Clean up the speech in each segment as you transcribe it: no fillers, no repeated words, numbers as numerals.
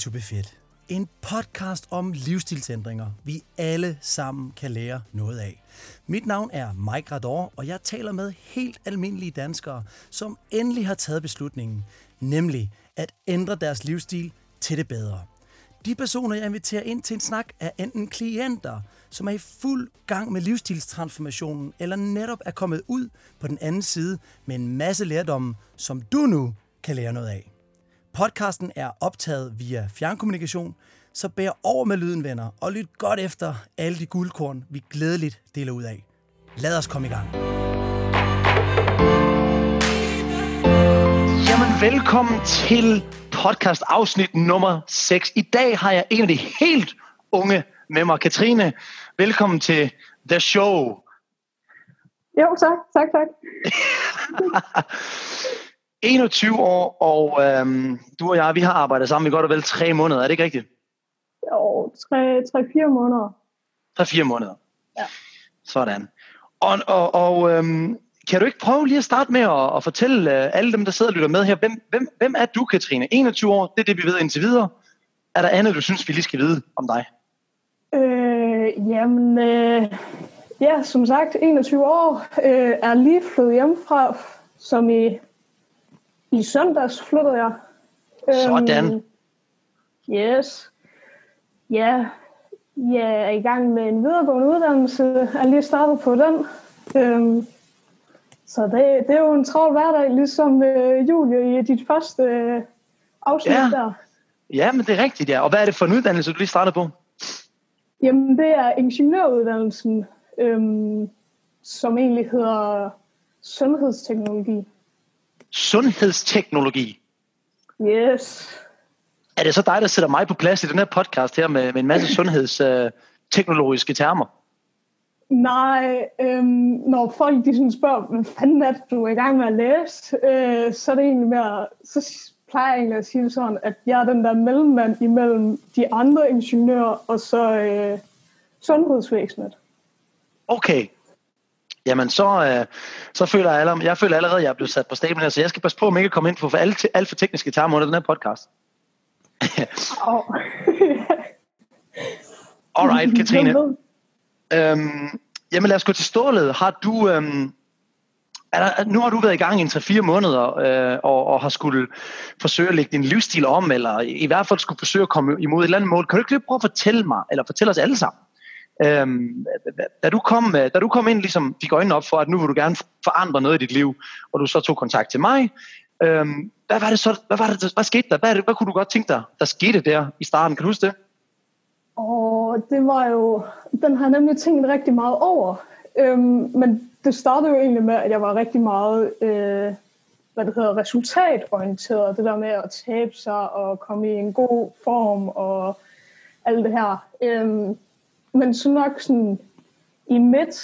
business to be fit. En podcast om livsstilsændringer, vi alle sammen kan lære noget af. Mit navn er Mike Rador, og jeg taler med helt almindelige danskere, som endelig har taget beslutningen, nemlig at ændre deres livsstil til det bedre. De personer, jeg inviterer ind til en snak, er enten klienter, som er i fuld gang med livsstilstransformationen, eller netop er kommet ud på den anden side med en masse lærdomme, som du nu kan lære noget af. Podcasten er optaget via fjernkommunikation, så bær over med lyden, venner, og lyt godt efter alle de guldkorn, vi glædeligt deler ud af. Lad os komme i gang. Jamen, velkommen til podcast afsnit nummer 6. I dag har jeg en af de helt unge med mig, Katrine. Velkommen til The Show. Jo, tak. 21 år, og du og jeg, vi har arbejdet sammen i godt og vel 3 måneder, er det ikke rigtigt? Jo, 3-4 måneder. 3-4 måneder? Ja. Sådan. Og kan du ikke prøve lige at starte med at fortælle alle dem, der sidder og lytter med her, hvem er du, Katrine? 21 år, det er det, vi ved indtil videre. Er der andet, du synes, vi lige skal vide om dig? Ja, som sagt, 21 år, er lige flyttet hjemmefra, som I søndags flyttede jeg. Sådan. Yes. Ja, jeg er i gang med en videregående uddannelse. Jeg er lige startet på den. Så det er jo en travl hverdag, ligesom Julie i dit første afsnit der. Ja, men det er rigtigt, ja. Og hvad er det for en uddannelse, du lige startede på? Jamen, det er ingeniøruddannelsen, som egentlig hedder sundhedsteknologi. Sundhedsteknologi. Yes. Er det så dig, der sætter mig på plads i den her podcast her med en masse sundhedsteknologiske termer? Nej, når folk de sådan spørger, hvad fanden er det, du er i gang med at læse, så er det egentlig mere, så plejer jeg egentlig at sige det sådan, at jeg er den der mellemmand imellem de andre ingeniører og så sundhedsvæsenet. Okay. Jamen, så føler jeg føler allerede, at jeg er blevet sat på stablen her, så jeg skal passe på, om jeg kan komme ind på alt for tekniske termer under den her podcast. Alright, Katrine. Jamen, lad os gå til stålet. Nu har du været i gang i 3-4 måneder, og har skulle forsøge at lægge din livsstil om, eller i hvert fald skulle forsøge at komme imod et eller andet mål. Kan du ikke lige prøve at fortælle mig, eller fortælle os alle sammen, da du kom ind, ligesom fik øjnene op for, at nu vil du gerne forandre noget i dit liv, og du så tog kontakt til mig, hvad var det så? Hvad skete der? Hvad kunne du godt tænke dig, der skete der i starten? Kan du huske det? Det var jo, den har nemlig tænkt rigtig meget over. Men det startede jo egentlig med, at jeg var rigtig meget resultatorienteret. Det der med at tabe sig og komme i en god form og alt det her. Men så nok sådan i mit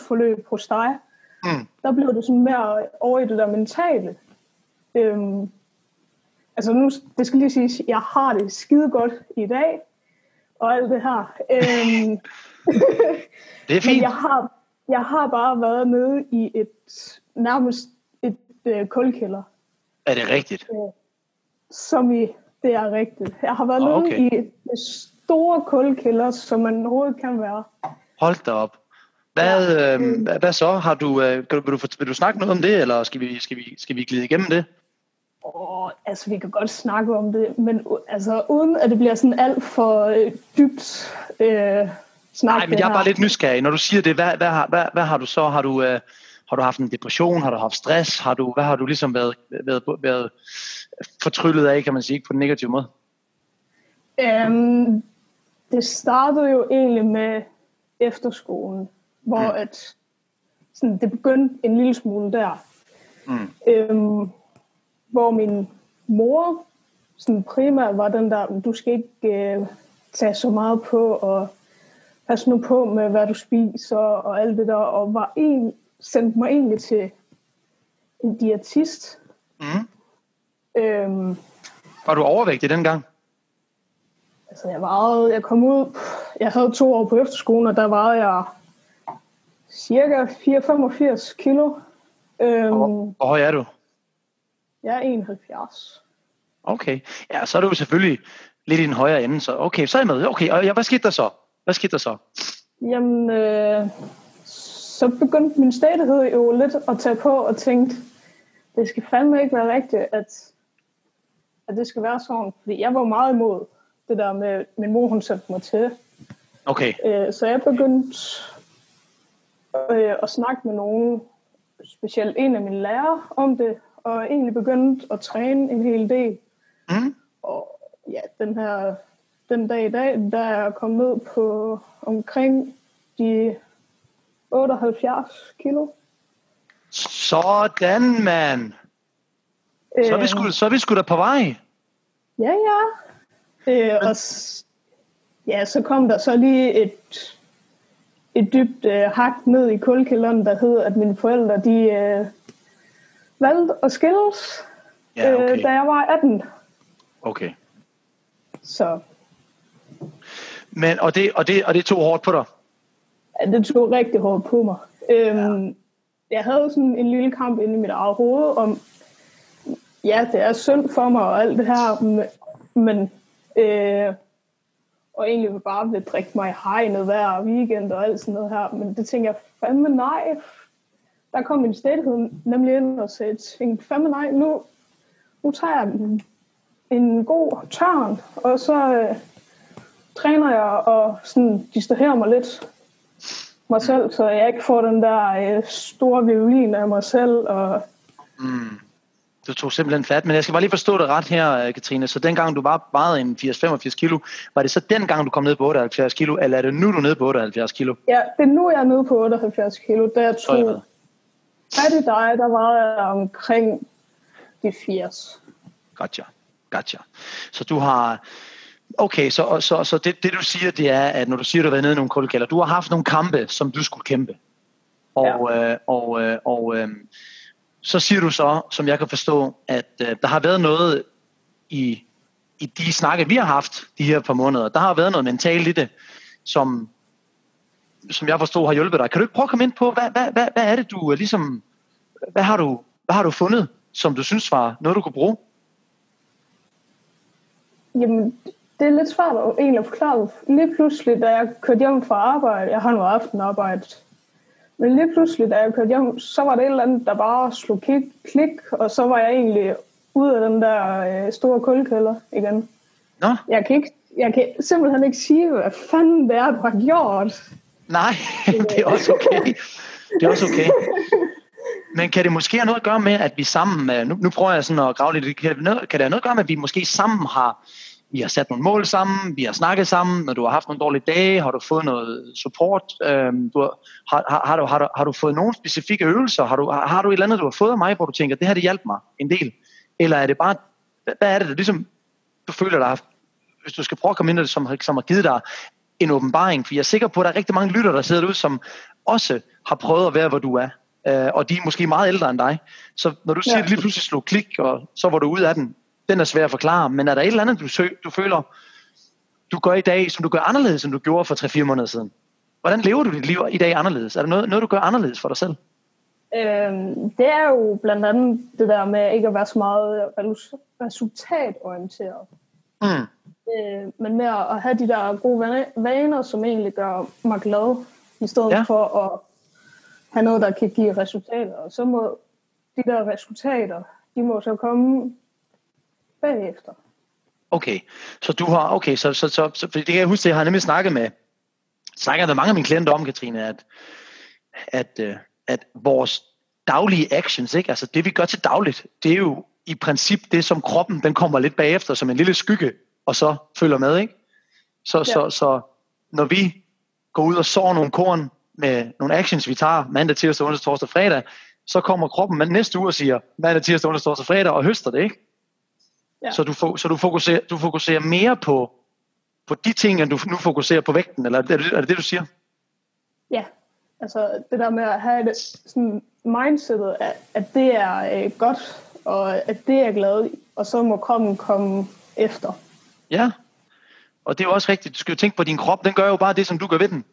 forløb hos dig, der blev det sådan mere over i det der mentale. Nu, det skal lige siges, jeg har det skide godt i dag, og alt det her. Det er fint. Men jeg har bare været nede i nærmest et kulkælder. Er det rigtigt? Det er rigtigt. Jeg har været nede i et store kuldkælder, som man overhovedet kan være. Hold da op. Hvad så? Vil du snakke noget om det, eller skal vi glide igennem det? Vi kan godt snakke om det, men uden at det bliver sådan alt for dybt snak. Nej, men jeg er bare lidt nysgerrig. Når du siger det, hvad har du så? Har du haft en depression? Har du haft stress? Hvad har du ligesom været fortryllet af, kan man sige, på den negative måde? Det startede jo egentlig med efterskolen, hvor at sådan, det begyndte en lille smule der. Hvor min mor sådan primært var den der, du skal ikke tage så meget på og passe nu på med, hvad du spiser og alt det der, og sendte mig egentlig til en diætist. Var du overvægtig dengang? Jeg kom ud, jeg havde 2 år på efterskolen, og der vejede jeg cirka 85 kilo. Hvor høj er du? Jeg er 71. Okay. Ja, så er du selvfølgelig lidt i den højere ende, så okay, så er jeg med. Okay, og hvad skete der så? Hvad skete der så? Jamen, så begyndte min stædighed jo lidt at tage på og tænkte, det skal fandme ikke være rigtigt, at det skal være sådan. Fordi jeg var meget imod det der med, min mor hun satte mig til. Okay. Så jeg begyndte at snakke med nogen, specielt en af mine lærere om det, og egentlig begyndte at træne en hel del. Mm. Og ja, den dag i dag, der er jeg kommet ned på omkring de 78 kilo. Sådan, mand! Så er vi sgu da på vej. Ja. Og ja, så kom der så lige et dybt hak ned i kuldkælderen, der hed, at mine forældre, de valgte at skilles, ja, okay, da jeg var 18. Okay. Så. Men, og det tog hårdt på dig? Ja, det tog rigtig hårdt på mig. Ja. Jeg havde sådan en lille kamp inde i mit eget hoved om, ja, det er synd for mig og alt det her, men og egentlig bare vil drikke mig hegnet hver weekend og alt sådan noget her, men det tænker jeg, fandme nej. Der kom min stædighed nemlig ind og sagde, tænkte, fandme nej, nu tager jeg en god tørn, og så træner jeg og sådan distraherer mig lidt mig selv, så jeg ikke får den der store violin af mig selv. Og du tog simpelthen fat, men jeg skal bare lige forstå det ret her, Katrine. Så dengang du var meget en 80-85 kilo, var det så dengang du kom ned på 78 kilo, eller er det nu du er nede på 78 kilo? Ja, det er nu jeg er nede på 78 kilo, da jeg tog fat i dig, der var jeg omkring de 80. Gotcha. Så du har... Okay, så det du siger, det er, at når du siger, du har været nede i nogle kuldkælder, du har haft nogle kampe, som du skulle kæmpe. Og, ja. Så siger du så, som jeg kan forstå, at der har været noget i de snakke, vi har haft de her par måneder. Der har været noget mentalt i det, som jeg forstår har hjulpet dig. Kan du ikke prøve at komme ind på, hvad er det, du ligesom... Hvad har du fundet, som du synes var noget, du kunne bruge? Jamen, det er lidt svært at egentlig forklare. Lige pludselig, da jeg kørte hjem fra arbejde, jeg har nu aftenarbejde, men lige pludselig, da jeg kørte hjem, så var det et eller andet, der bare slog klik, og så var jeg egentlig ude af den der store kuldkælder igen. Nå? Jeg kan simpelthen ikke sige, hvad fanden det er, du har gjort. Nej, det er også okay. Men kan det måske have noget at gøre med, at vi sammen... Nu prøver jeg sådan at grave lidt. Kan det have noget at gøre med, at vi måske sammen har... Vi har sat nogle mål sammen, vi har snakket sammen, når du har haft nogle dårlige dage, har du fået noget support, har du fået nogle specifikke øvelser, har du et eller andet, du har fået af mig, hvor du tænker, det her det hjalp mig en del, eller er det bare, hvad er det, der ligesom, du føler dig, hvis du skal prøve at komme ind i det, som har givet dig en åbenbaring, for jeg er sikker på, at der er rigtig mange lytter, der sidder derude, som også har prøvet at være, hvor du er, og de er måske meget ældre end dig, så når du siger, det lige pludselig slog klik, og så var du ude af den, den er svær at forklare, men er der et eller andet, du føler, du gør i dag, som du gør anderledes, end du gjorde for 3-4 måneder siden? Hvordan lever du dit liv i dag anderledes? Er der noget, du gør anderledes for dig selv? Det er jo blandt andet det der med ikke at være så meget resultatorienteret. Mm. Men mere at have de der gode vaner, som egentlig gør mig glad, i stedet for at have noget, der kan give resultater. Og så må de der resultater, de må så komme... bagefter. Okay, så du har, det kan jeg huske, jeg har nemlig snakket med mange af mine klienter om, Katrine, at vores daglige actions, ikke? Altså det vi gør til dagligt, det er jo i princip det, som kroppen, den kommer lidt bagefter, som en lille skygge, og så følger med, ikke? Så når vi går ud og sår nogle korn med nogle actions, vi tager mandag, tirsdag, onsdag, torsdag, fredag, så kommer kroppen næste uge og siger mandag, tirsdag, onsdag, torsdag, fredag, og høster det, ikke? Ja. Så du fokuserer mere på de ting, end du nu fokuserer på vægten, eller er det, du siger? Ja, altså det der med at have det, sådan mindsetet, at det er godt, og at det er glad, og så må kroppen komme efter. Ja, og det er jo også rigtigt. Du skal jo tænke på din krop, den gør jo bare det, som du gør ved den.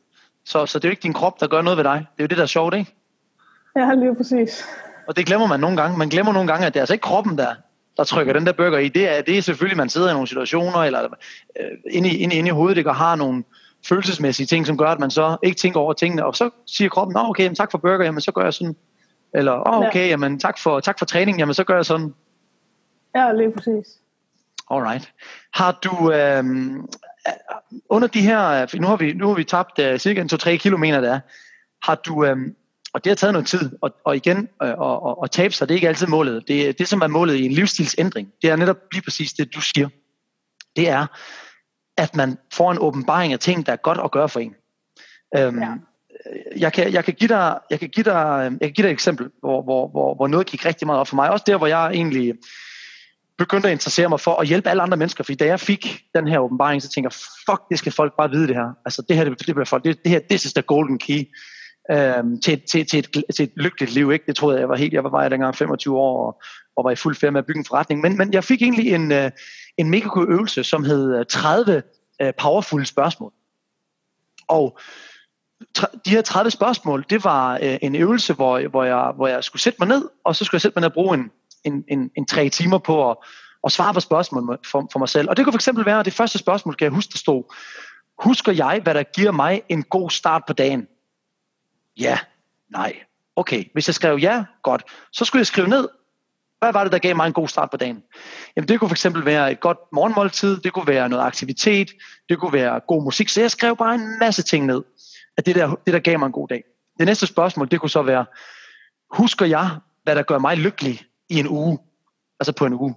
Så det er jo ikke din krop, der gør noget ved dig. Det er jo det, der er sjovt, ikke? Ja, lige præcis. Og det glemmer man nogle gange. Man glemmer nogle gange, at det er altså ikke kroppen, der der trykker den der burger i, det er selvfølgelig, man sidder i nogle situationer, eller inde i hovedet, ikke, har nogle følelsesmæssige ting, som gør, at man så ikke tænker over tingene, og så siger kroppen, nå okay, tak for burger, jamen så gør jeg sådan, eller okay, jamen tak for træning, jamen så gør jeg sådan. Ja, lige præcis. Alright. Har du under de her, nu har vi tabt cirka 2-3 kilometer der, har du, og det har taget noget tid, og igen, og tabe sig, det er ikke altid målet. Det som er målet i en livsstilsændring, det er netop lige præcis det, du siger. Det er, at man får en åbenbaring af ting, der er godt at gøre for en. Jeg kan give dig et eksempel, hvor noget gik rigtig meget op for mig. Også der, hvor jeg egentlig begyndte at interessere mig for at hjælpe alle andre mennesker, fordi da jeg fik den her åbenbaring, så tænker jeg, fuck, det skal folk bare vide det her. Altså det her, this is the golden key til et lykkeligt liv, ikke? Det troede jeg var helt, jeg var bare dengang 25 år og var i fuld færd med at bygge en forretning, men jeg fik egentlig en mega god øvelse, som hed 30 Powerful Spørgsmål. Og de her 30 spørgsmål, det var en øvelse, hvor jeg skulle sætte mig ned, og så skulle jeg sætte mig ned og bruge en 3 timer på at svare på spørgsmål for mig selv. Og det kunne for eksempel være, at det første spørgsmål, kan jeg huske, der stod, husker jeg, hvad der giver mig en god start på dagen? Ja, nej, okay. Hvis jeg skrev ja, godt, så skulle jeg skrive ned, hvad var det, der gav mig en god start på dagen? Jamen det kunne for eksempel være et godt morgenmåltid, det kunne være noget aktivitet, det kunne være god musik, så jeg skrev bare en masse ting ned, at det der gav mig en god dag. Det næste spørgsmål, det kunne så være, husker jeg, hvad der gør mig lykkelig i en uge? Altså på en uge.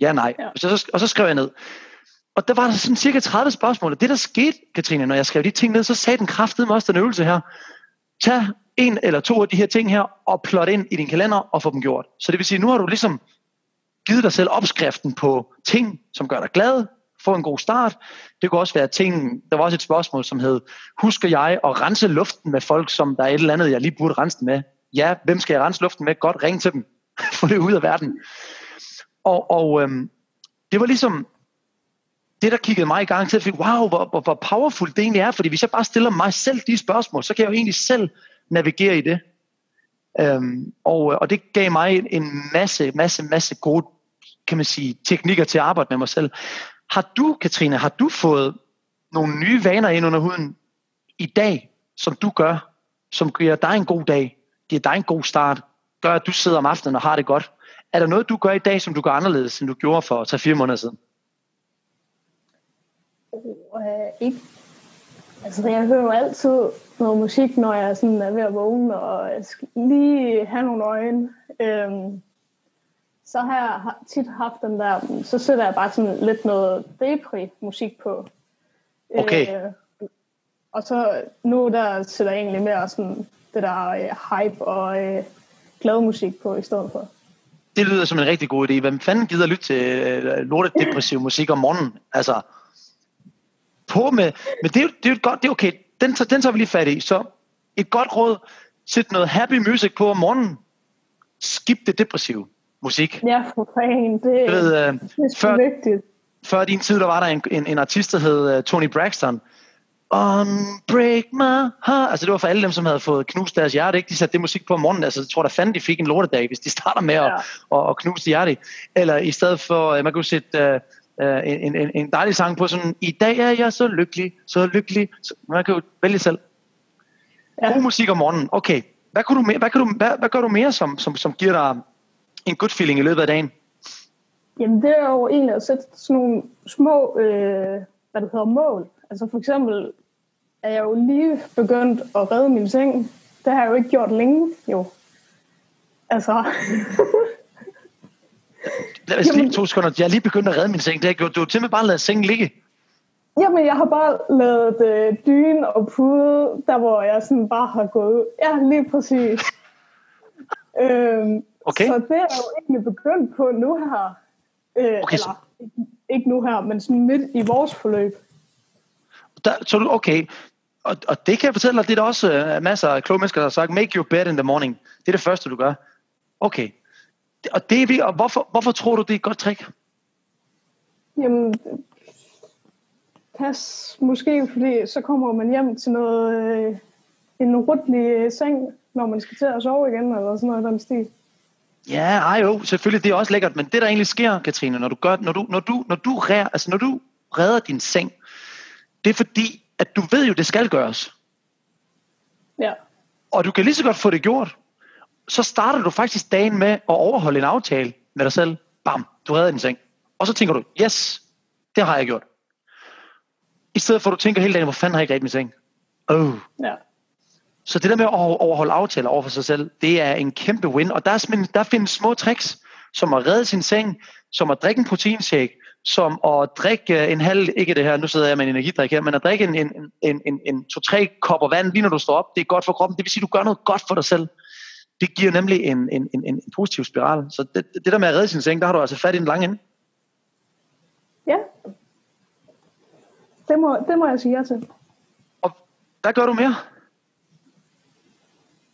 Ja, nej. Ja. Og så skrev jeg ned. Og der var der sådan cirka 30 spørgsmål, og det der skete, Katrine, når jeg skrev de ting ned, så sagde den kraftedeme også, den øvelse her, tag 1 eller 2 af de her ting her, og plot ind i din kalender, og få dem gjort. Så det vil sige, nu har du ligesom givet dig selv opskriften på ting, som gør dig glad, få en god start. Det kunne også være ting, der var også et spørgsmål, som hed, husker jeg at rense luften med folk, som der er et eller andet, jeg lige burde rense med? Ja, hvem skal jeg rense luften med? Godt, ring til dem. Få det ud af verden. Og det var ligesom det, der kiggede mig i gang til, at jeg wow, hvor powerful det egentlig er, fordi hvis jeg bare stiller mig selv de spørgsmål, så kan jeg jo egentlig selv navigere i det. Og det gav mig en masse gode, kan man sige, teknikker til at arbejde med mig selv. Har du, Katrine, fået nogle nye vaner ind under huden i dag, som du gør, som giver dig en god dag, giver dig en god start, gør, at du sidder om aftenen og har det godt? Er der noget, du gør i dag, som du gør anderledes, end du gjorde for 3-4 måneder siden? Ikke. Altså, jeg hører jo altid noget musik, når jeg sådan er ved at vågne, og jeg skal lige have nogle øjne. Så har jeg tit haft den der, så sætter jeg bare sådan lidt noget depri-musik på. Okay. Og så nu der sætter jeg egentlig mere sådan det der hype og glad musik på i stedet for. Det lyder som en rigtig god idé. Hvem fanden gider lytte til lortet depressiv musik om morgenen? Altså, på med. Men det er et godt, det er okay. Den tager vi lige fat i. Så et godt råd, sæt noget happy music på om morgenen. Skip det depressive musik. Ja, for fanden. Det er vigtigt. Før din tid, der var der en artist, der hed Tony Braxton. Unbreak my heart. Altså det var for alle dem, som havde fået knust deres hjerte, ikke? De satte det musik på om morgenen. Altså jeg tror der fanden de fik en lortedag, hvis de starter med at knuse hjertet. Eller i stedet for, man kunne sætte en dejlig sang på sådan, i dag er jeg så lykkelig. Så man kan jo vælge selv. Ja. God musik om morgenen. Okay, hvad gør du mere, som giver dig en good feeling i løbet af dagen? Jamen det er jo egentlig at sætte sådan nogle små, hvad det hedder, mål. Altså for eksempel er jeg jo lige begyndt at redde min seng. Det har jeg jo ikke gjort længe, jo. Altså. Lad os lige 2 sekunder. Jeg er lige begyndt at redde min seng. Det har jeg gjort. Du har simpelthen bare ladet sengen ligge. Jamen, jeg har bare lavet dyne og pude, der hvor jeg sådan bare har gået. Ja, lige præcis. Okay. Så det er jo egentlig begyndt på nu her. Okay, eller, ikke nu her, men sådan midt i vores forløb. Så du, okay, og det kan jeg fortælle dig, det er der også masser af kloge mennesker, der har sagt, make your bed in the morning. Det er det første, du gør. Okay. Og det er vigtigt. Og hvorfor tror du, det er et godt trick? Jamen, pas måske, fordi så kommer man hjem til en rutlig seng, når man skal til at sove igen, eller sådan noget i den stil. Ja, jo, selvfølgelig, det er også lækkert, men det der egentlig sker, Katrine, når du redder din seng, det er fordi, at du ved jo, det skal gøres. Ja. Og du kan lige så godt få det gjort. Så starter du faktisk dagen med at overholde en aftale med dig selv. Bam, du redder din seng. Og så tænker du, yes, det har jeg gjort. I stedet for, at du tænker hele dagen, hvor fanden har jeg ikke reddet min seng? Ja. Så det der med at overholde aftaler over for sig selv, det er en kæmpe win. Og der findes små tricks, som at redde sin seng, som at drikke en proteinshake, som at drikke en halv, ikke det her, nu sidder jeg med en energidrik her, men at drikke en 2-3 kopper vand, lige når du står op, det er godt for kroppen. Det vil sige, at du gør noget godt for dig selv. Det giver nemlig en positiv spiral. Så det der med at redde sin seng, der har du altså fat i den lange ende. Ja. Det må jeg sige ja til. Og hvad gør du mere?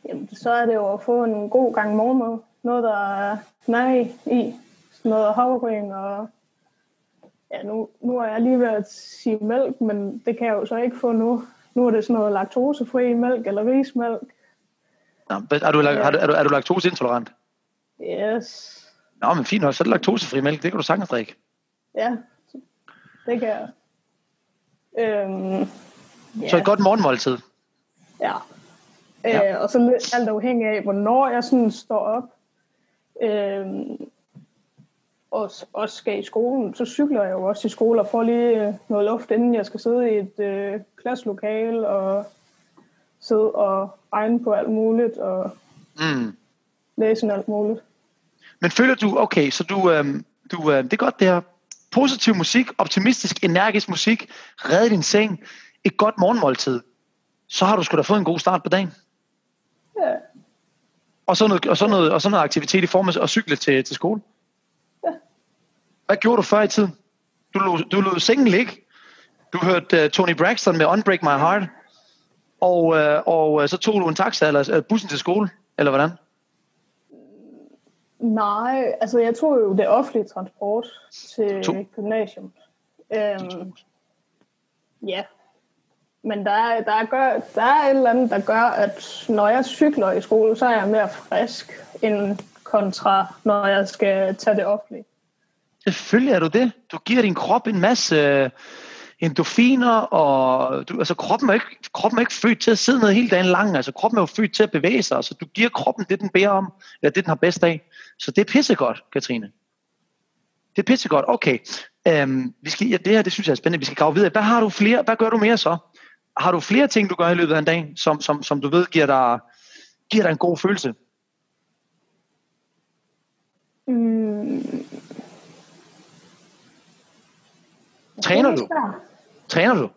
Jamen, så er det jo at få en god gang morgenmad. Noget, der er nær i. Noget havregryn og... Ja, nu er jeg lige ved at sige mælk, men det kan jeg jo så ikke få nu. Nu er det sådan noget laktosefri mælk eller rismælk. Nå, er du laktoseintolerant? Yes. Nå, men fint nok, så er det laktosefri mælk. Det kan du sagtens drikke. Ja, det kan jeg. Yeah. Så et godt morgenmåltid. Ja. Og så lidt alt afhængig af, hvornår jeg sådan står op. Og også skal i skolen, så cykler jeg jo også i skole og får lige noget luft, inden jeg skal sidde i et klasselokale og sidde og regne på alt muligt og læse alt muligt. Men føler du, okay, så du det er godt det her, positiv musik, optimistisk, energisk musik, redde din seng, et godt morgenmåltid, så har du sgu da fået en god start på dagen. Ja. Og så noget aktivitet i form af at cykle til skole. Hvad gjorde du før i tiden? Du lod sengen ligge. Du hørte Tony Braxton med Unbreak My Heart. Og så tog du en taxa eller bussen til skole, eller hvordan? Nej, altså jeg tog jo det offentlige transport til gymnasium. Ja. Men der er et eller andet, der gør, at når jeg cykler i skole, så er jeg mere frisk, end kontra når jeg skal tage det offentlige. Selvfølgelig er du det. Du giver din krop en masse endorfiner, og kroppen er ikke født til at sidde ned hele dagen lang. Altså kroppen er jo født til at bevæge sig, så du giver kroppen det, den beder om, eller det, den har bedst af. Så det er pissegodt, Katrine. Det er pissegodt. Okay, det her, det synes jeg er spændende. Vi skal grave videre. Hvad gør du mere så? Har du flere ting, du gør i løbet af en dag, som du ved giver dig en god følelse? Træner du?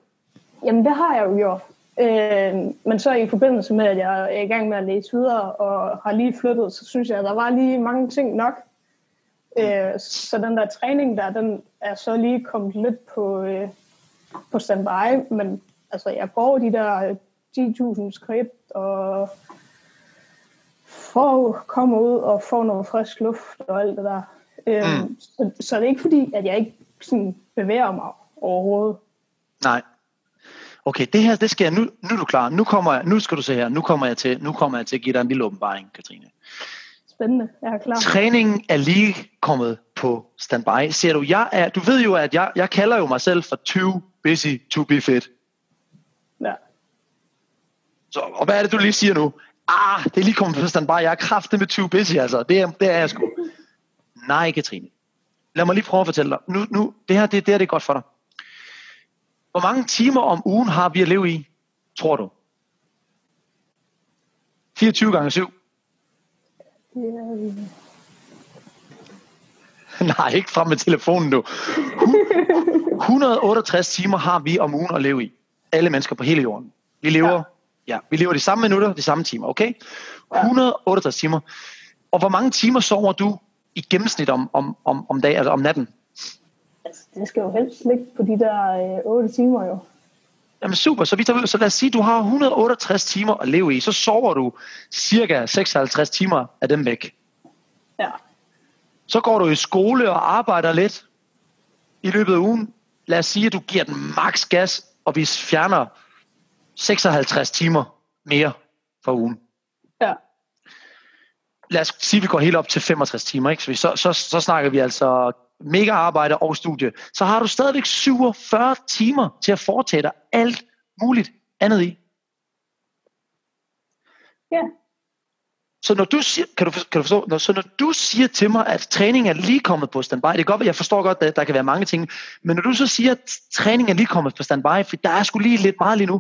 Jamen, det har jeg jo gjort. Men så i forbindelse med, at jeg er i gang med at læse videre og har lige flyttet, så synes jeg, at der var lige mange ting nok. Så den der træning der, den er så lige kommet lidt på standby. Men altså, jeg går de der 10.000 skridt og kommer ud og får noget frisk luft og alt det der. Så det er ikke fordi, at jeg ikke sådan bevæger mig overhovedet. Nej. Okay, det her, det sker nu. Nu er du klar. Nu kommer jeg til at give dig en lille åbenbaring, Katrine. Spændende. Jeg er klar. Træningen er lige kommet på standby. Ser du, du ved jo, at jeg kalder jo mig selv for too busy to be fit. Ja. Så, og hvad er det, du lige siger nu? Det er lige kommet på standby. Jeg er kraftig med too busy, altså. Det er jeg sgu. Nej, Katrine. Lad mig lige prøve at fortælle dig. Nu det her, det er godt for dig. Hvor mange timer om ugen har vi at leve i, tror du? 24 gange 7. Nej, ikke frem med telefonen nu. 168 timer har vi om ugen at leve i. Alle mennesker på hele jorden. Vi lever, vi lever de samme minutter, de samme timer, okay? 168 timer. Og hvor mange timer sover du i gennemsnit om dagen, altså om natten? Altså, det skal jo helst ligge på de der 8 timer jo. Jamen super, så lad os sige, du har 168 timer at leve i, så sover du cirka 56 timer af dem væk. Ja. Så går du i skole og arbejder lidt i løbet af ugen. Lad os sige, at du giver den maks gas, og vi fjerner 56 timer mere for ugen. Ja. lad os sige, at vi går helt op til 65 timer, ikke? Så snakker vi altså mega arbejde og studie. Så har du stadigvæk 47 timer til at foretage dig alt muligt andet i. Ja. Så når du siger, kan du forstå, når du siger til mig, at træning er lige kommet på standby, det er godt, jeg forstår godt, at der kan være mange ting, men når du så siger, at træning er lige kommet på standby, for der er sgu lige lidt meget lige nu,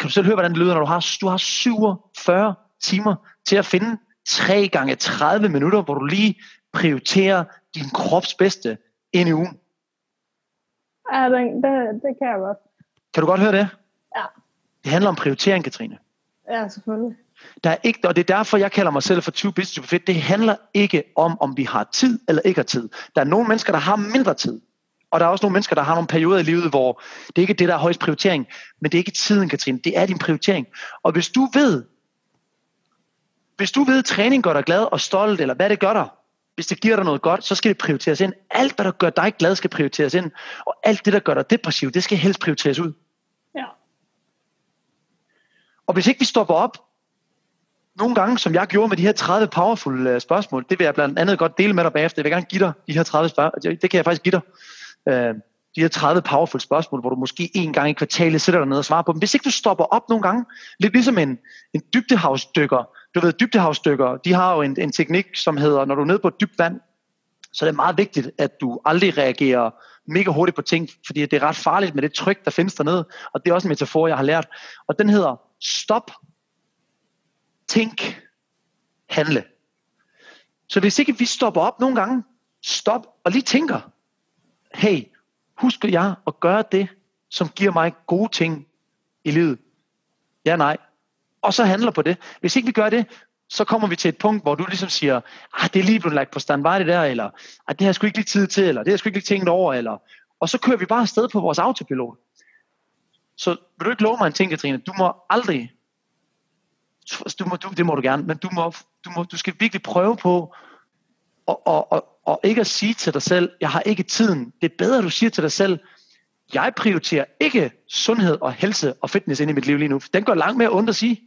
kan du selv høre, hvordan det lyder, når du har 47 timer til at finde 3x30 minutter, hvor du lige prioriterer din krops bedste ind i ugen. Ja, det kan jeg godt. Kan du godt høre det? Ja. Det handler om prioritering, Katrine. Ja, selvfølgelig. Der er ikke, og det er derfor, jeg kalder mig selv for too business to be fit. Det handler ikke om vi har tid eller ikke har tid. Der er nogle mennesker, der har mindre tid. Og der er også nogle mennesker, der har nogle perioder i livet, hvor det ikke er det, der er højst prioritering. Men det er ikke tiden, Katrine. Det er din prioritering. Og hvis du ved, at træning gør dig glad og stolt, eller hvad det gør dig, hvis det giver dig noget godt, så skal det prioriteres ind. Alt, hvad der gør dig glad, skal prioriteres ind. Og alt det, der gør dig depressiv, det skal helst prioriteres ud. Ja. Og hvis ikke vi stopper op, nogle gange, som jeg gjorde med de her 30 powerful spørgsmål, det vil jeg blandt andet godt dele med dig bagefter. Jeg vil gerne give dig de her 30 spørgsmål. Det kan jeg faktisk give dig. De her 30 powerful spørgsmål, hvor du måske en gang i kvartalet sætter dig ned og svarer på dem. Hvis ikke du stopper op nogle gange, lidt ligesom en dybdehavsdykker. Du ved, dybdehavsdykker, de har jo en teknik, som hedder, når du er nede på et dybt vand, så er det meget vigtigt, at du aldrig reagerer mega hurtigt på ting, fordi det er ret farligt med det tryk, der findes dernede. Og det er også en metafor, jeg har lært. Og den hedder stop, tænk, handle. Så hvis ikke vi stopper op nogle gange, stop og lige tænker, hey, husker jeg at gøre det, som giver mig gode ting i livet? Ja, nej. Og så handler på det. Hvis ikke vi gør det, så kommer vi til et punkt, hvor du ligesom siger, det er lige blevet lagt på standby det der, eller det har jeg sgu ikke lige tid til, eller det har jeg sgu ikke lige tænkt over, eller... Og så kører vi bare afsted på vores autopilot. Så vil du ikke love mig en ting, Katrine? Du må aldrig... det må du gerne, men du skal virkelig prøve på og ikke at sige til dig selv, jeg har ikke tiden. Det er bedre, at du siger til dig selv, jeg prioriterer ikke sundhed og helse og fitness ind i mit liv lige nu. Den går langt mere ondt at sige.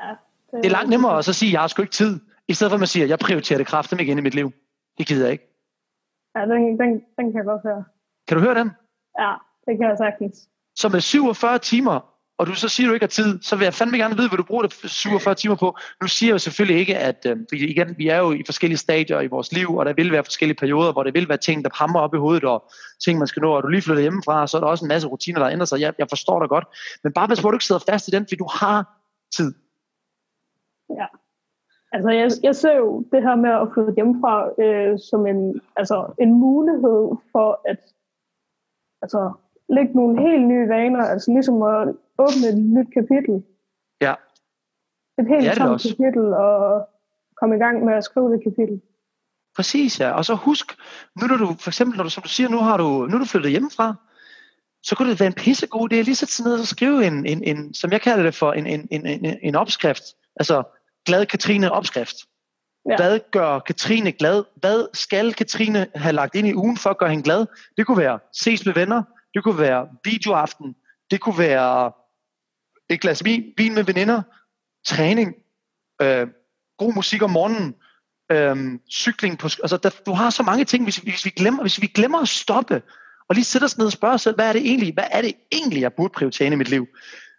Ja, det er langt nemmere at så sige, jeg har sgu ikke tid, i stedet for at man siger, jeg prioriterer det kraftigt ikke ind i mit liv. Det gider jeg ikke. Ja, den kan jeg godt høre. Kan du høre den? Ja, det kan jeg sagtens. Så med 47 timer, og du så siger, du ikke har tid, så vil jeg fandme gerne vide, hvad du bruger det 47 timer på. Nu siger jeg jo selvfølgelig ikke, at igen, vi er jo i forskellige stadier i vores liv, og der vil være forskellige perioder, hvor det vil være ting, der hamrer op i hovedet, og ting, man skal nå, og du lige flytter hjemmefra, og så er der også en masse rutiner, der ændrer sig. Jeg forstår dig godt. Men bare hvis du ikke sidder fast i den, fordi du har tid. Ja. Altså, jeg ser jo det her med at flytte hjemmefra som en mulighed for at... Altså, lægge nogle helt nye vaner, altså ligesom at åbne et nyt kapitel. Ja. Et helt nyt kapitel, og komme i gang med at skrive det kapitel. Præcis, ja. Og så husk, nu når du, for eksempel, når du, som du siger, nu er du flyttet hjemmefra, så kunne det være en pissegod idé, lige sætte sig ned og skrive en som jeg kalder det for, en opskrift. Altså, glad Katrine opskrift. Ja. Hvad gør Katrine glad? Hvad skal Katrine have lagt ind i ugen for at gøre hende glad? Det kunne være, ses med venner, det kunne være videoaften, det kunne være et glas vin med veninder, træning, god musik om morgenen, cykling på... Altså, du har så mange ting, hvis vi glemmer at stoppe, og lige sætter os ned og spørger os selv, hvad er det egentlig, jeg burde prioritere i mit liv?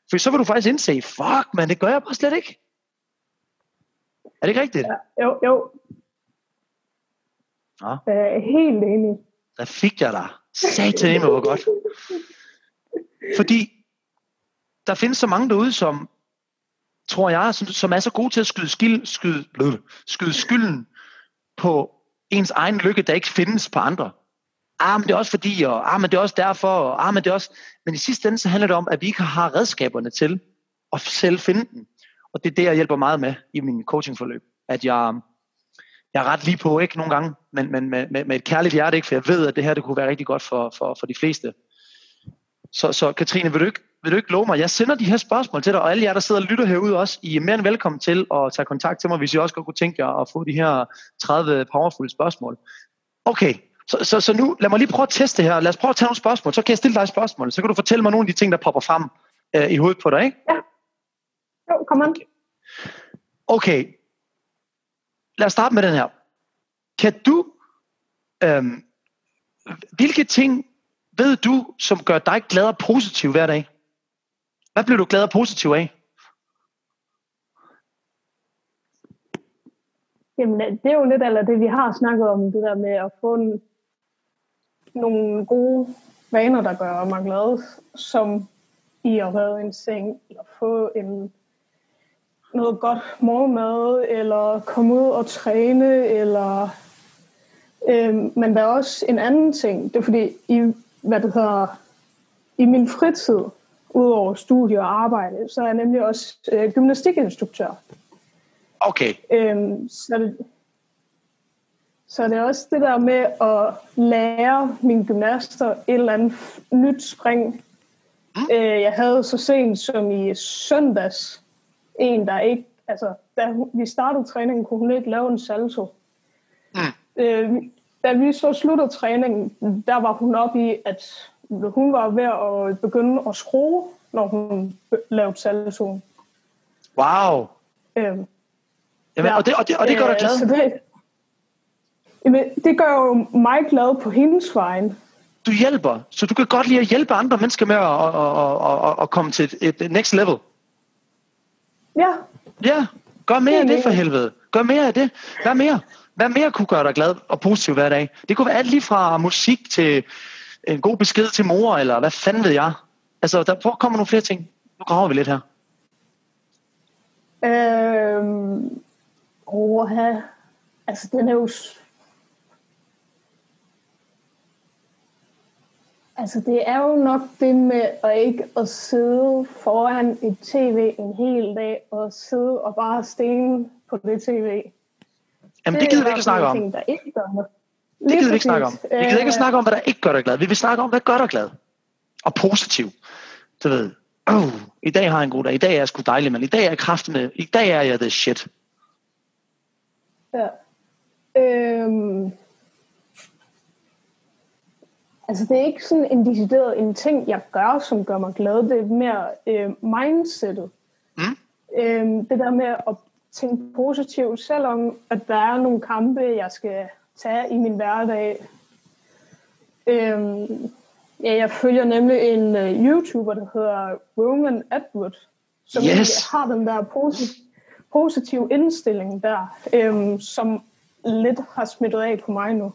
For så vil du faktisk indse, fuck man, det gør jeg bare slet ikke. Er det ikke rigtigt? Ja, jo. Nå? Jeg er helt enig. Der fik jeg dig. Satan, hvor godt. Fordi der findes så mange derude, som tror jeg, som er så gode til at skyde skylden på ens egen lykke, der ikke findes på andre. Men det er også fordi, og men det er også derfor, og men det er også... Men i sidste ende, så handler det om, at vi ikke har redskaberne til at selv finde den. Og det er det, jeg hjælper meget med i min coachingforløb. At jeg er ret lige på, ikke nogle gange, men med et kærligt hjerte, ikke? For jeg ved, at det her det kunne være rigtig godt for de fleste. Så Katrine, vil du ikke love mig? Jeg sender de her spørgsmål til dig, og alle jer, der sidder og lytter herude også, I er mere end velkommen til at tage kontakt til mig, hvis I også godt kunne tænke jer at få de her 30 powerful spørgsmål. Okay, så nu lad mig lige prøve at teste det her. Lad os prøve at tage nogle spørgsmål. Så kan jeg stille dig spørgsmål. Så kan du fortælle mig nogle af de ting, der popper frem i hovedet på dig, ikke? Ja. Jo, kom an. Okay. lad os starte med den her. Kan du, hvilke ting ved du, som gør dig glad og positiv hver dag? Hvad bliver du glad og positiv af? Jamen, det er jo lidt af det, vi har snakket om, det der med at få nogle gode vaner, der gør mig glad, som i at redde en seng, eller få noget godt morgenmad, eller komme ud og træne, eller... men der er også en anden ting, det er fordi, i min fritid, udover studie og arbejde, så er jeg nemlig også gymnastikinstruktør. Okay. Så det er også det der med at lære mine gymnaster et eller andet nyt spring. Jeg havde så sent som i søndags en, der ikke... Altså, da vi startede træningen, kunne hun ikke lave en salto. Da vi så sluttede træningen, der var hun oppe i, at hun var ved at begynde at skrue, når hun lavede saltoen. Wow! Jamen, ja, og det gør dig glad? Det gør jo mig glad på hendes vejen. Du hjælper, så du kan godt lide at hjælpe andre mennesker med at komme til et next level. Ja. Ja, gør mere af det for helvede. Gør mere af det. Hvad mere kunne gøre dig glad og positiv hver dag? Det kunne være alt lige fra musik til en god besked til mor, eller hvad fanden ved jeg. Altså, der kommer nogle flere ting. Nu graver vi lidt her. Altså, den er jo... Altså, det er jo nok det med at ikke at sidde foran et tv en hel dag, og sidde og bare stene på det tv. Jamen, det gider vi ikke at snakke om. Ting, der ikke gør noget. Det gider vi ikke snakke om. Vi gider ikke at snakke om, hvad der ikke gør dig glad. Vi vil snakke om, hvad gør dig glad. Og positiv. Du ved, i dag har jeg en god dag. I dag er jeg sgu dejlig, men i dag er jeg kraftende. I dag er jeg the shit. Ja. Altså, det er ikke sådan en decideret en ting, jeg gør, som gør mig glad. Det er mere mindsetet. Det der med at tænke positivt, selvom at der er nogle kampe, jeg skal tage i min hverdag. Jeg følger nemlig en YouTuber, der hedder Roman Atwood, som har den der positive indstilling der, som lidt har smittet af på mig nu.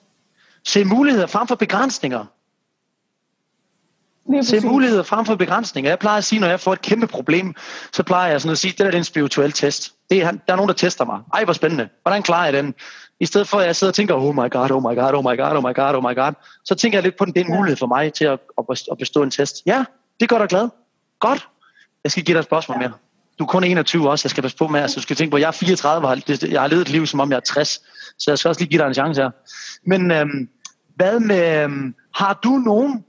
Se muligheder frem for begrænsninger. Se muligheder frem for begrænsninger. Jeg plejer at sige, når jeg får et kæmpe problem, så plejer jeg sådan at sige, det der er en spirituel test. Der er nogen, der tester mig. Ej, hvor spændende. Hvordan klarer jeg den? I stedet for, at jeg sidder og tænker, oh my god, så tænker jeg lidt på, den det er en mulighed for mig til at bestå en test. Ja, det gør dig glad. Godt. Jeg skal give dig et spørgsmål mere. Du er kun 21 også, jeg skal passe på med, så du skal tænke på, at jeg er 34, og jeg har levet et liv, som om jeg er 60, så jeg skal også lige give dig en chance her. Men hvad med, har du nogen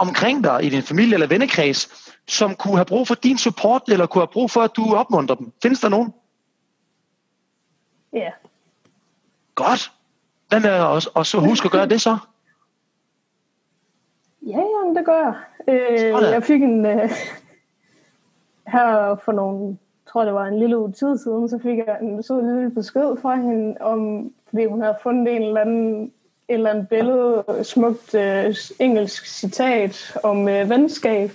omkring dig i din familie eller vennekreds, som kunne have brug for din support, eller kunne have brug for, at du opmuntrer dem? Findes der nogen? Ja. Yeah. Godt. Hvad med at så huske at gøre det så? Ja, det gør jeg. Jeg fik en... Her for nogle, tror det var en lille uge tid siden, så fik jeg en sød lille besked fra hende, om, fordi hun havde fundet et eller andet billede, smukt engelsk citat om venskab.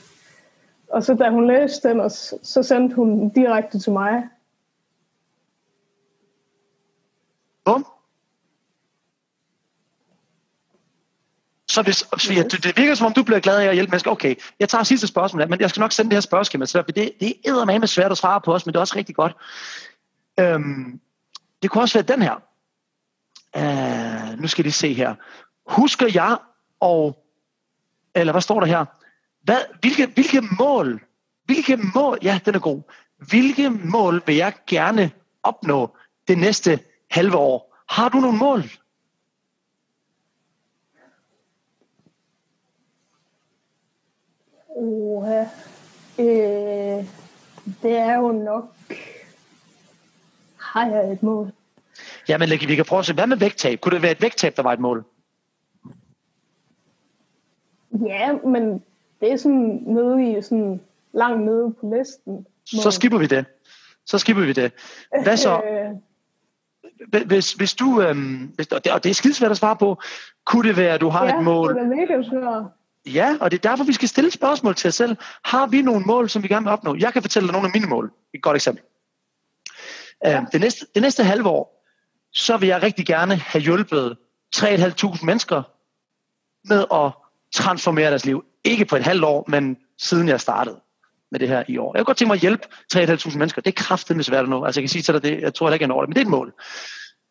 Og så da hun læste den, så sendte hun den direkte til mig. Bum. Så det virker som om, du bliver glad af at hjælpe mennesker. Okay, jeg tager sidste spørgsmål, men jeg skal nok sende det her spørgeskema til dig, for det er eddermame svært at svare på os, men det er også rigtig godt. Det kunne også være den her. Nu skal de se her. Husker jeg eller hvad står der her? Hvilke mål, ja, den er god. Hvilke mål vil jeg gerne opnå det næste halve år? Har du nogle mål? Det er jo nok... Har jeg et mål? Jamen, vi kan prøve at se, hvad med vægttab? Kunne det være et vægttab, der var et mål? Ja, men det er sådan langt nede på listen. Så skipper vi det. Hvad så? Hvis du, og det er skidesvært at svare på, kunne det være, at du har et mål? Ja, det er mega svært. Ja, og det er derfor, vi skal stille spørgsmål til os selv. Har vi nogle mål, som vi gerne vil opnå? Jeg kan fortælle dig nogle af mine mål. Et godt eksempel. Ja. Det næste halve år, så vil jeg rigtig gerne have hjulpet 3.500 mennesker med at transformere deres liv. Ikke på et halvt år, men siden jeg startede med det her i år. Jeg kunne godt tænke mig at hjælpe 3.500 mennesker. Det er kraftedeme svært at nå. Altså jeg kan sige til dig, det, jeg tror heller ikke, jeg når det, men det er et mål.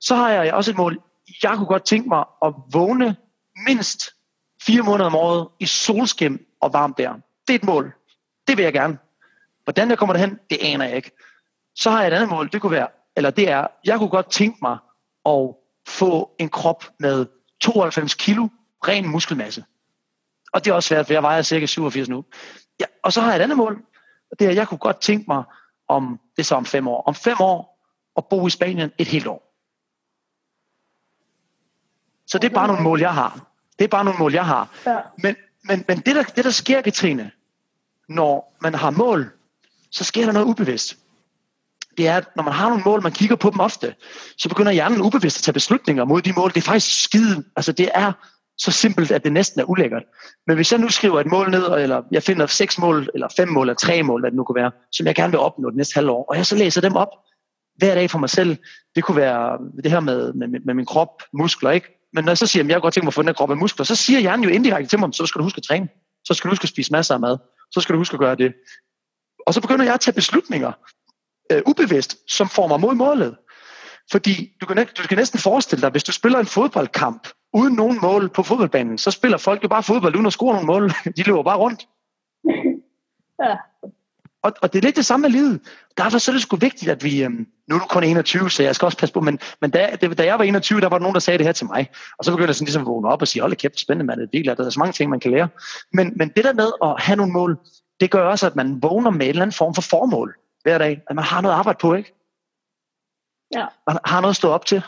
Så har jeg også et mål. Jeg kunne godt tænke mig at vågne mindst 4 måneder om året i solskin og varmt vejr. Det er et mål. Det vil jeg gerne. Hvordan jeg kommer derhen, det aner jeg ikke. Så har jeg et andet mål. Det kunne være, eller det er, jeg kunne godt tænke mig at få en krop med 92 kilo ren muskelmasse. Og det er også svært, for jeg vejer cirka 87 nu. Ja, og så har jeg et andet mål. Og det er, jeg kunne godt tænke mig om 5 år. Om 5 år at bo i Spanien et helt år. Så det er bare nogle mål, jeg har. Ja. Men det, der sker, Katrine, når man har mål, så sker der noget ubevidst. Det er, at når man har nogle mål, man kigger på dem ofte, så begynder hjernen ubevidst at tage beslutninger mod de mål. Det er faktisk skide. Altså det er så simpelt, at det næsten er ulækkert. Men hvis jeg nu skriver et mål ned, eller jeg finder 6 mål, eller 5 mål, eller 3 mål, hvad det nu kunne være, som jeg gerne vil opnå det næste halvår, og jeg så læser dem op hver dag for mig selv. Det kunne være det her med min krop, muskler, ikke? Men når jeg så siger, at jeg godt tænker mig at få den her krop af muskler, så siger hjernen jo indirekte til mig, så skal du huske at træne, så skal du huske at spise masser af mad, så skal du huske at gøre det. Og så begynder jeg at tage beslutninger, ubevidst, som får mig mod målet. Fordi du kan næsten forestille dig, hvis du spiller en fodboldkamp uden nogen mål på fodboldbanen, så spiller folk jo bare fodbold uden at score nogle mål. De løber bare rundt. Ja. Og det er lidt det samme med livet. Derfor så er det sgu vigtigt, at vi... Nu er du kun 21, så jeg skal også passe på. Men da jeg var 21, der var nogen, der sagde det her til mig. Og så begyndte jeg sådan ligesom at vågne op og sige, hold kæft, spændende mand, det er virkelig, der er så mange ting, man kan lære. Men det der med at have nogle mål, det gør også, at man vågner med en eller anden form for formål hver dag. At man har noget arbejde på, ikke? Ja. Man har noget at stå op til.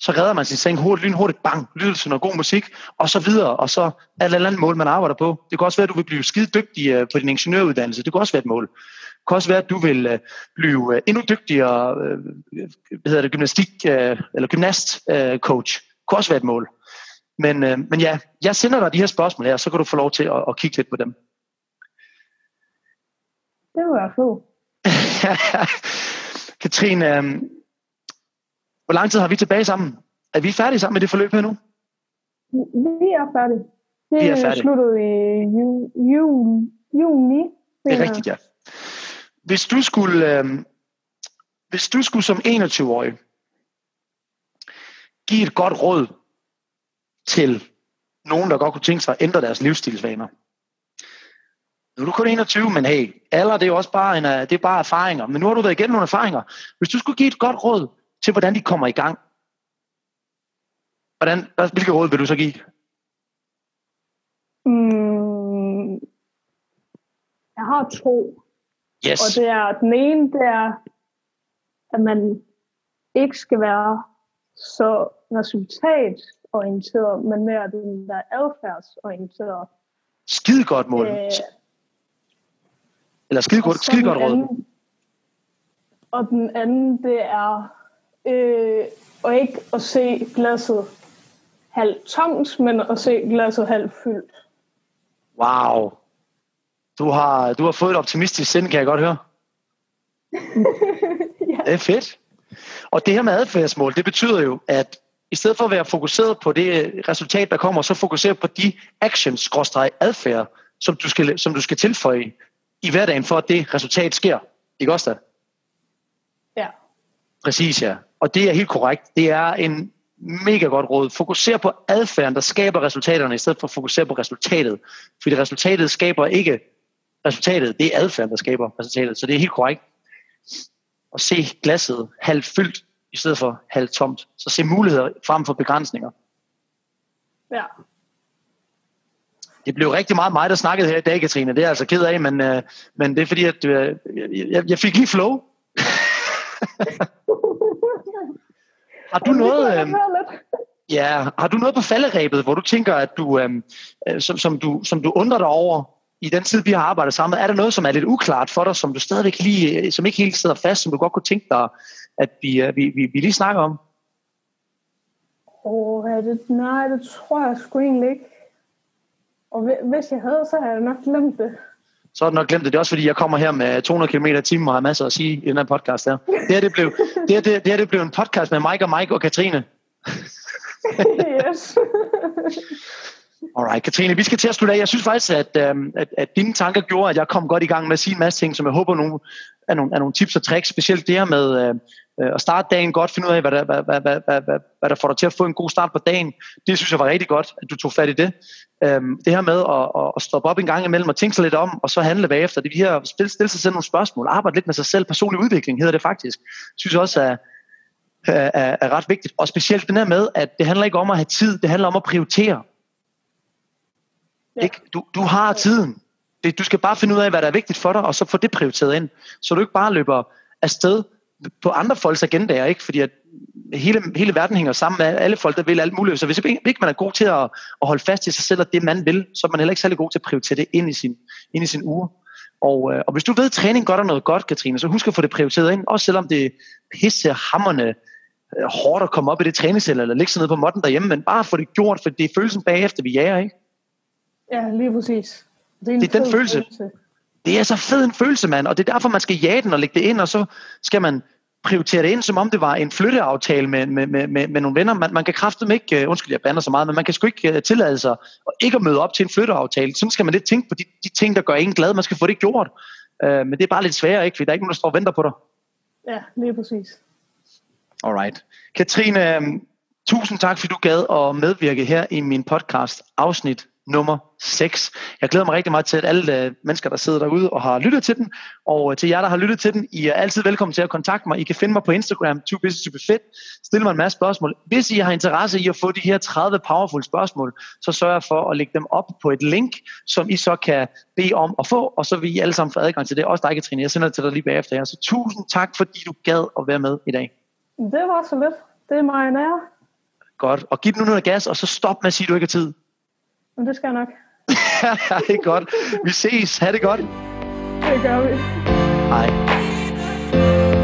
Så redder man sin seng hurtigt, bang, lydelsen og god musik, og så videre, og så alt andet mål, man arbejder på. Det kan også være, at du vil blive skide dygtig på din ingeniøruddannelse. Det kan også være et mål. Det kan også være, at du vil blive endnu dygtigere, gymnastcoach. Det kan også være et mål. Men ja, jeg sender dig de her spørgsmål her, så kan du få lov til at kigge lidt på dem. Det var fedt. Katrine, hvor lang tid har vi tilbage sammen? Er vi færdige sammen med det forløb her nu? Vi er færdige. Det sluttede i juni. Det er rigtigt, ja. Hvis du skulle, som 21-årig give et godt råd til nogen, der godt kunne tænke sig at ændre deres livsstilsvaner. Nu er du kun 21, men hey, alder det er jo også bare, det er bare erfaringer. Men nu har du været igennem nogle erfaringer. Hvis du skulle give et godt råd til, hvordan de kommer i gang. Hvilke råd vil du så give? Jeg har 2. Yes. Og det er, den ene, det er, at man ikke skal være så resultatorienteret, men mere den der adfærdsorienteret. Skidegodt mål. Eller skidegodt råd. Og den anden, det er og ikke at se glasset halvt tomt, men at se glasset halvt fyldt. Wow. Du har fået et optimistisk sind, kan jeg godt høre. Ja. Det er fedt. Og det her med adfærdsmål, det betyder jo, at i stedet for at være fokuseret på det resultat, der kommer, så fokuserer på de actions-adfærd, som du skal tilføje i hverdagen, for at det resultat sker. Ikke også da? Ja. Præcis, ja. Og det er helt korrekt. Det er en mega godt råd. Fokuser på adfærden, der skaber resultaterne, i stedet for at fokusere på resultatet. Fordi resultatet skaber ikke resultatet. Det er adfærden, der skaber resultatet. Så det er helt korrekt. Og se glasset halvt fyldt, i stedet for halvt tomt. Så se muligheder frem for begrænsninger. Ja. Det blev rigtig meget mig, der snakkede her i dag, Katrine. Det er jeg altså ked af, men det er fordi, at jeg fik lige flow. Har du noget på falderæbet, hvor du tænker, at du, som du undrer dig over i den tid, vi har arbejdet sammen? Er der noget, som er lidt uklart for dig, som du stadigvæk lige, som ikke helt sidder fast, som du godt kunne tænke dig at vi lige snakker om? Nej, det tror jeg sgu egentlig ikke. Og hvis jeg havde, så havde jeg nok glemt det. Så er det nok glemt det. Det er også fordi, jeg kommer her med 200 km i timen og har masser at sige i den her podcast her. Det her blev en podcast med Mike og Katrine. Yes. Alright, Katrine, vi skal til at slutte af. Jeg synes faktisk, at dine tanker gjorde, at jeg kom godt i gang med at sige en masse ting, som jeg håber er nogle tips og tricks. Specielt det her med at starte dagen godt, finde ud af, hvad der får dig til at få en god start på dagen. Det synes jeg var rigtig godt, at du tog fat i det. Det her med at stoppe op en gang imellem og tænke sig lidt om, og så handle bagefter. Det her stille sig selv nogle spørgsmål, arbejde lidt med sig selv. Personlig udvikling hedder det faktisk. Det synes jeg også er ret vigtigt. Og specielt den her med, at det handler ikke om at have tid, det handler om at prioritere. Ja. Du har tiden. Du skal bare finde ud af, hvad der er vigtigt for dig, og så få det prioriteret ind. Så du ikke bare løber afsted på andre folks agendaer, ikke? Fordi at hele verden hænger sammen med alle folk, der vil alt muligt. Så hvis ikke man er god til at holde fast i sig selv og det, man vil, så er man heller ikke særlig god til at prioritere det ind i sin uge. Og hvis du ved, at træning godt er noget godt, Katrine, så husk at få det prioriteret ind, også selvom det pissehamrende hårdt at komme op i det træningscelle, eller ligge sig ned på måtten derhjemme, men bare få det gjort, for det er følelsen bagefter, vi jager, ikke? Ja, lige præcis. Det er den følelse. Det er så fed en følelse, mand. Og det er derfor, man skal jage den og lægge det ind, og så skal man prioritere det ind, som om det var en flytteaftale med nogle venner. Man kan kraftedeme ikke, undskyld, jeg bander så meget, men man kan sgu ikke tillade sig og ikke at møde op til en flytteaftale. Sådan skal man lidt tænke på de ting, der gør en glad. Man skal få det gjort. Men det er bare lidt sværere, ikke? Fordi der er ikke nogen, der står og venter på dig. Ja, lige præcis. Alright. Katrine, tusind tak, fordi du gad at medvirke her i min podcast afsnit nummer 6. Jeg glæder mig rigtig meget til, at alle mennesker, der sidder derude og har lyttet til den, og til jer, der har lyttet til den, I er altid velkommen til at kontakte mig. I kan finde mig på Instagram, too business to be fit. Stille mig en masse spørgsmål. Hvis I har interesse i at få de her 30 powerful spørgsmål, så sørger jeg for at lægge dem op på et link, som I så kan bede om at få, og så vil I alle sammen få adgang til det. Også dig, Katrine. Jeg sender det til dig lige bagefter her. Så tusind tak, fordi du gad at være med i dag. Det var så lidt. Det er mig en ære. Godt. Og giv den nu noget gas, og så stop med at sige, at du ikke har tid. Men det skal jeg nok. Det er godt. Vi ses. Ha' det godt. Det gør vi. Hej.